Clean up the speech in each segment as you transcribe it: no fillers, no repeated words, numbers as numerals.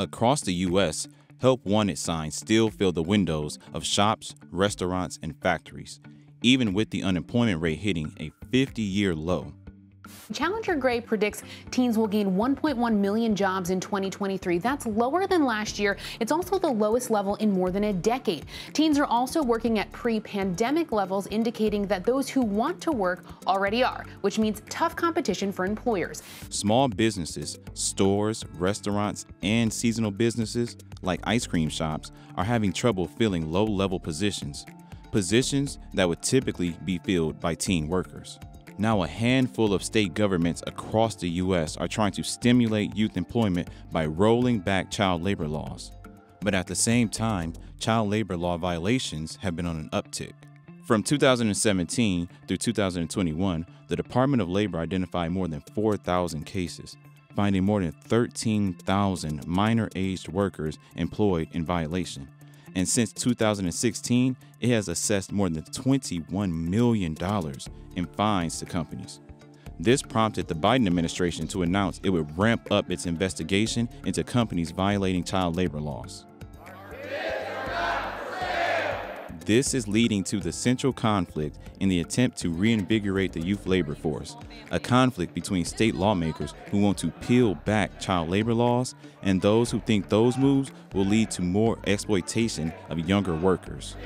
Across the U.S., help wanted signs still fill the windows of shops, restaurants, and factories, even with the unemployment rate hitting a 50-year low. Challenger Gray predicts teens will gain 1.1 million jobs in 2023. That's lower than last year. It's also the lowest level in more than a decade. Teens are also working at pre-pandemic levels, indicating that those who want to work already are, which means tough competition for employers. Small businesses, stores, restaurants, and seasonal businesses like ice cream shops are having trouble filling low-level positions, positions that would typically be filled by teen workers. Now, a handful of state governments across the U.S. are trying to stimulate youth employment by rolling back child labor laws. But at the same time, child labor law violations have been on an uptick. From 2017 through 2021, the Department of Labor identified more than 4,000 cases, finding more than 13,000 minor-aged workers employed in violation. And since 2016, it has assessed more than $21 million in fines to companies. This prompted the Biden administration to announce it would ramp up its investigation into companies violating child labor laws. This is leading to the central conflict in the attempt to reinvigorate the youth labor force, a conflict between state lawmakers who want to peel back child labor laws and those who think those moves will lead to more exploitation of younger workers.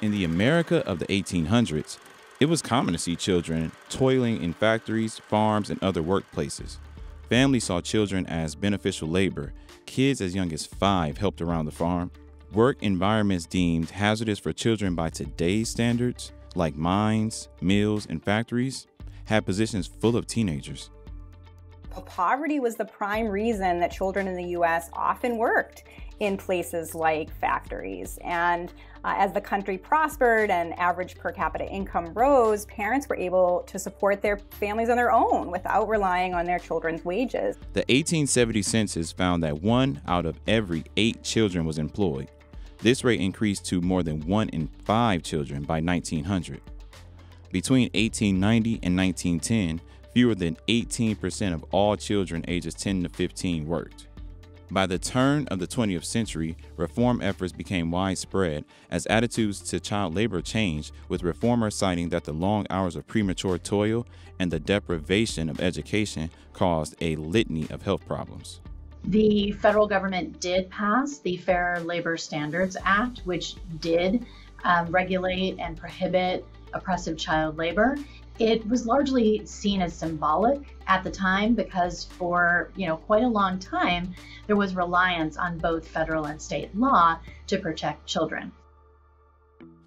In the America of the 1800s, it was common to see children toiling in factories, farms, and other workplaces. Families saw children as beneficial labor. Kids as young as 5 helped around the farm. Work environments deemed hazardous for children by today's standards, like mines, mills, and factories, had positions full of teenagers. Poverty was the prime reason that children in the U.S. often worked in places like factories. And as the country prospered and average per capita income rose, parents were able to support their families on their own without relying on their children's wages. The 1870 census found that 1 out of every 8 children was employed. This rate increased to more than 1 in 5 children by 1900. Between 1890 and 1910, fewer than 18% of all children ages 10 to 15 worked. By the turn of the 20th century, reform efforts became widespread as attitudes to child labor changed, with reformers citing that the long hours of premature toil and the deprivation of education caused a litany of health problems. The federal government did pass the Fair Labor Standards Act, which did regulate and prohibit oppressive child labor. It was largely seen as symbolic at the time because for quite a long time, there was reliance on both federal and state law to protect children.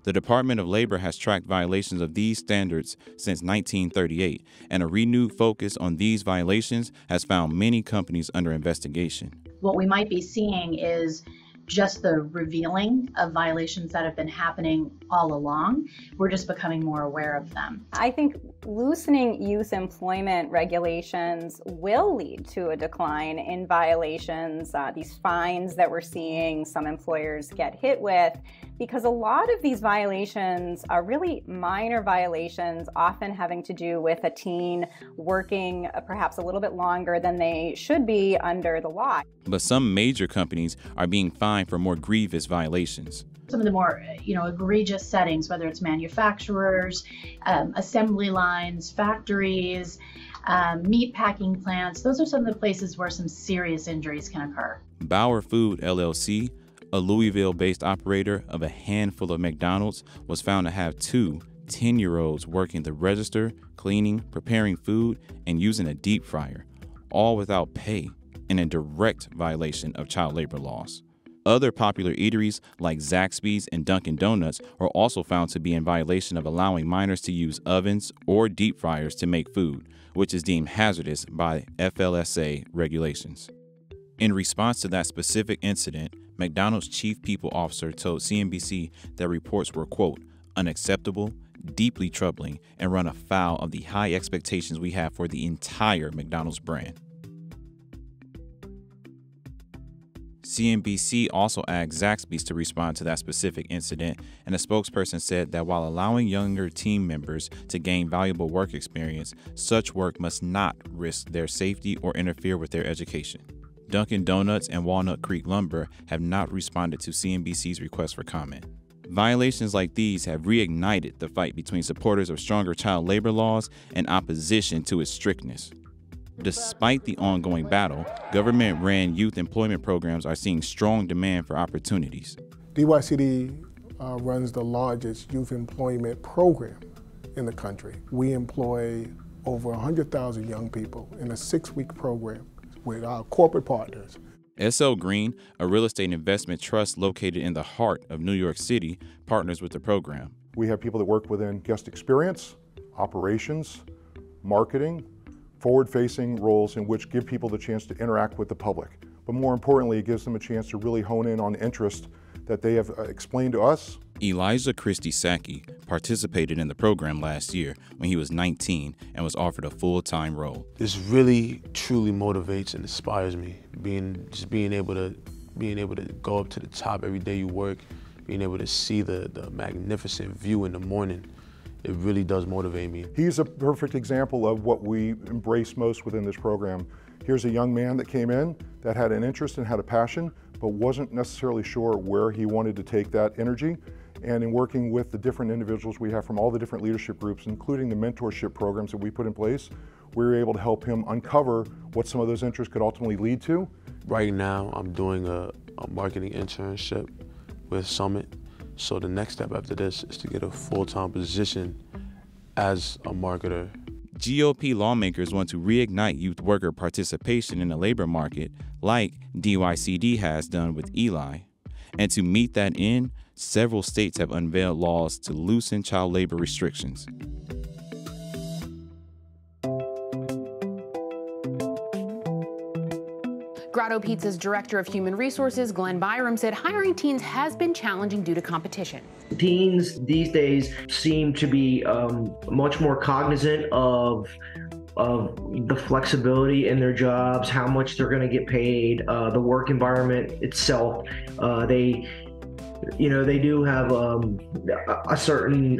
The Department of Labor has tracked violations of these standards since 1938, and a renewed focus on these violations has found many companies under investigation. What we might be seeing is just the revealing of violations that have been happening all along. We're just becoming more aware of them. I think loosening youth employment regulations will lead to a decline in violations, these fines that we're seeing some employers get hit with, because a lot of these violations are really minor violations, often having to do with a teen working perhaps a little bit longer than they should be under the law. But some major companies are being fined for more grievous violations. Some of the more egregious settings, whether it's manufacturers, assembly lines, factories, meat packing plants, those are some of the places where some serious injuries can occur. Bauer Food LLC, a Louisville-based operator of a handful of McDonald's, was found to have 2 10-year-olds working the register, cleaning, preparing food, and using a deep fryer, all without pay, in a direct violation of child labor laws. Other popular eateries like Zaxby's and Dunkin' Donuts are also found to be in violation of allowing minors to use ovens or deep fryers to make food, which is deemed hazardous by FLSA regulations. In response to that specific incident, McDonald's chief people officer told CNBC that reports were, quote, unacceptable, deeply troubling, and run afoul of the high expectations we have for the entire McDonald's brand. CNBC also asked Zaxby's to respond to that specific incident, and a spokesperson said that while allowing younger team members to gain valuable work experience, such work must not risk their safety or interfere with their education. Dunkin' Donuts and Walnut Creek Lumber have not responded to CNBC's request for comment. Violations like these have reignited the fight between supporters of stronger child labor laws and opposition to its strictness. Despite the ongoing battle, government-run youth employment programs are seeing strong demand for opportunities. DYCD runs the largest youth employment program in the country. We employ over 100,000 young people in a six-week program with our corporate partners. SL Green, a real estate investment trust located in the heart of New York City, partners with the program. We have people that work within guest experience, operations, marketing, forward-facing roles in which give people the chance to interact with the public. But more importantly, it gives them a chance to really hone in on interest that they have explained to us. Eliza Christie Sackey participated in the program last year when he was 19 and was offered a full-time role. This really, truly motivates and inspires me. Being able to go up to the top every day you work, being able to see the magnificent view in the morning, it really does motivate me. He's a perfect example of what we embrace most within this program. Here's a young man that came in that had an interest and had a passion, but wasn't necessarily sure where he wanted to take that energy. And in working with the different individuals we have from all the different leadership groups, including the mentorship programs that we put in place, we were able to help him uncover what some of those interests could ultimately lead to. Right now, I'm doing a marketing internship with Summit. So the next step after this is to get a full-time position as a marketer. GOP lawmakers want to reignite youth worker participation in the labor market like DYCD has done with Eli. And to meet that end, several states have unveiled laws to loosen child labor restrictions. Grotto Pizza's Director of Human Resources, Glenn Byrum, said hiring teens has been challenging due to competition. Teens these days seem to be much more cognizant of the flexibility in their jobs, how much they're going to get paid, the work environment itself. They do have a certain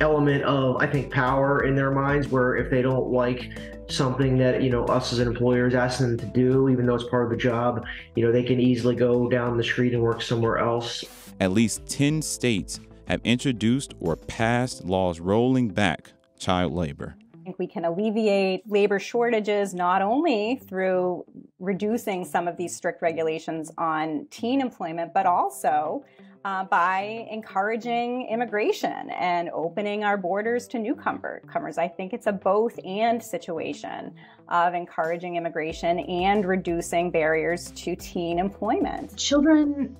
element of, I think, power in their minds, where if they don't like something that, us as an employer is asking them to do, even though it's part of the job, they can easily go down the street and work somewhere else. At least 10 states have introduced or passed laws rolling back child labor. I think we can alleviate labor shortages not only through reducing some of these strict regulations on teen employment, but also by encouraging immigration and opening our borders to newcomers. I think it's a both and situation of encouraging immigration and reducing barriers to teen employment. Children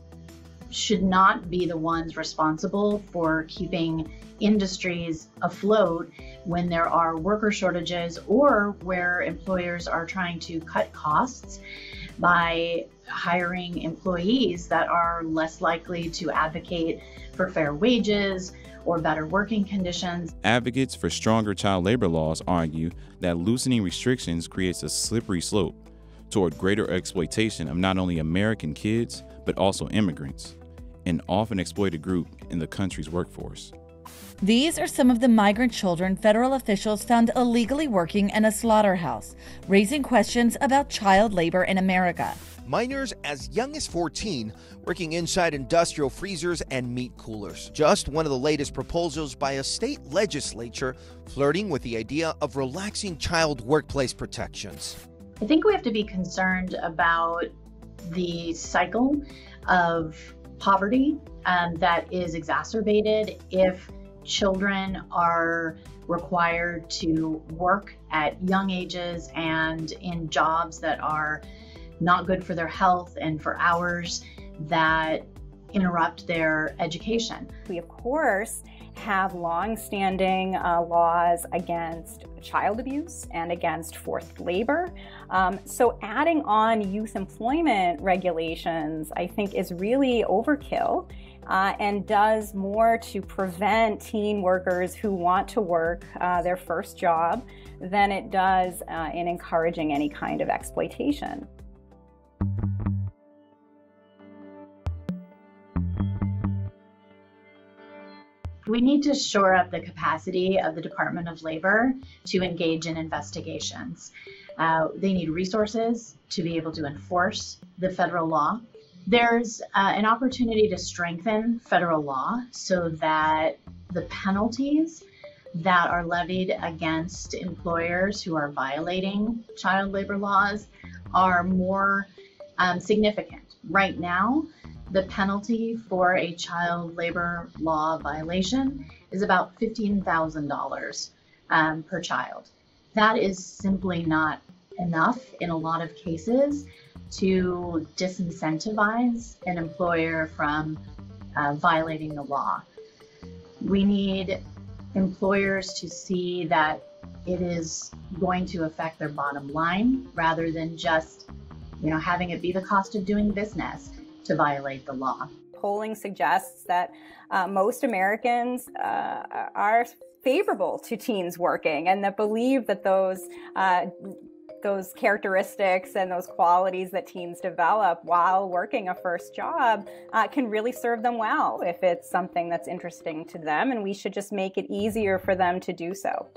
should not be the ones responsible for keeping industries afloat when there are worker shortages or where employers are trying to cut costs by hiring employees that are less likely to advocate for fair wages or better working conditions. Advocates for stronger child labor laws argue that loosening restrictions creates a slippery slope toward greater exploitation of not only American kids, but also immigrants, an often exploited group in the country's workforce. These are some of the migrant children federal officials found illegally working in a slaughterhouse, raising questions about child labor in America. Minors as young as 14 working inside industrial freezers and meat coolers. Just one of the latest proposals by a state legislature flirting with the idea of relaxing child workplace protections. I think we have to be concerned about the cycle of poverty that is exacerbated if children are required to work at young ages and in jobs that are not good for their health and for hours that interrupt their education. We, of course, have long-standing laws against child abuse and against forced labor. So adding on youth employment regulations, I think, is really overkill and does more to prevent teen workers who want to work their first job than it does in encouraging any kind of exploitation. We need to shore up the capacity of the Department of Labor to engage in investigations. They need resources to be able to enforce the federal law. There's an opportunity to strengthen federal law so that the penalties that are levied against employers who are violating child labor laws are more significant. Right now, the penalty for a child labor law violation is about $15,000 per child. That is simply not enough in a lot of cases to disincentivize an employer from violating the law. We need employers to see that it is going to affect their bottom line rather than just, you know, having it be the cost of doing business to violate the law. Polling suggests that most Americans are favorable to teens working and that believe that those characteristics and those qualities that teens develop while working a first job can really serve them well if it's something that's interesting to them, and we should just make it easier for them to do so.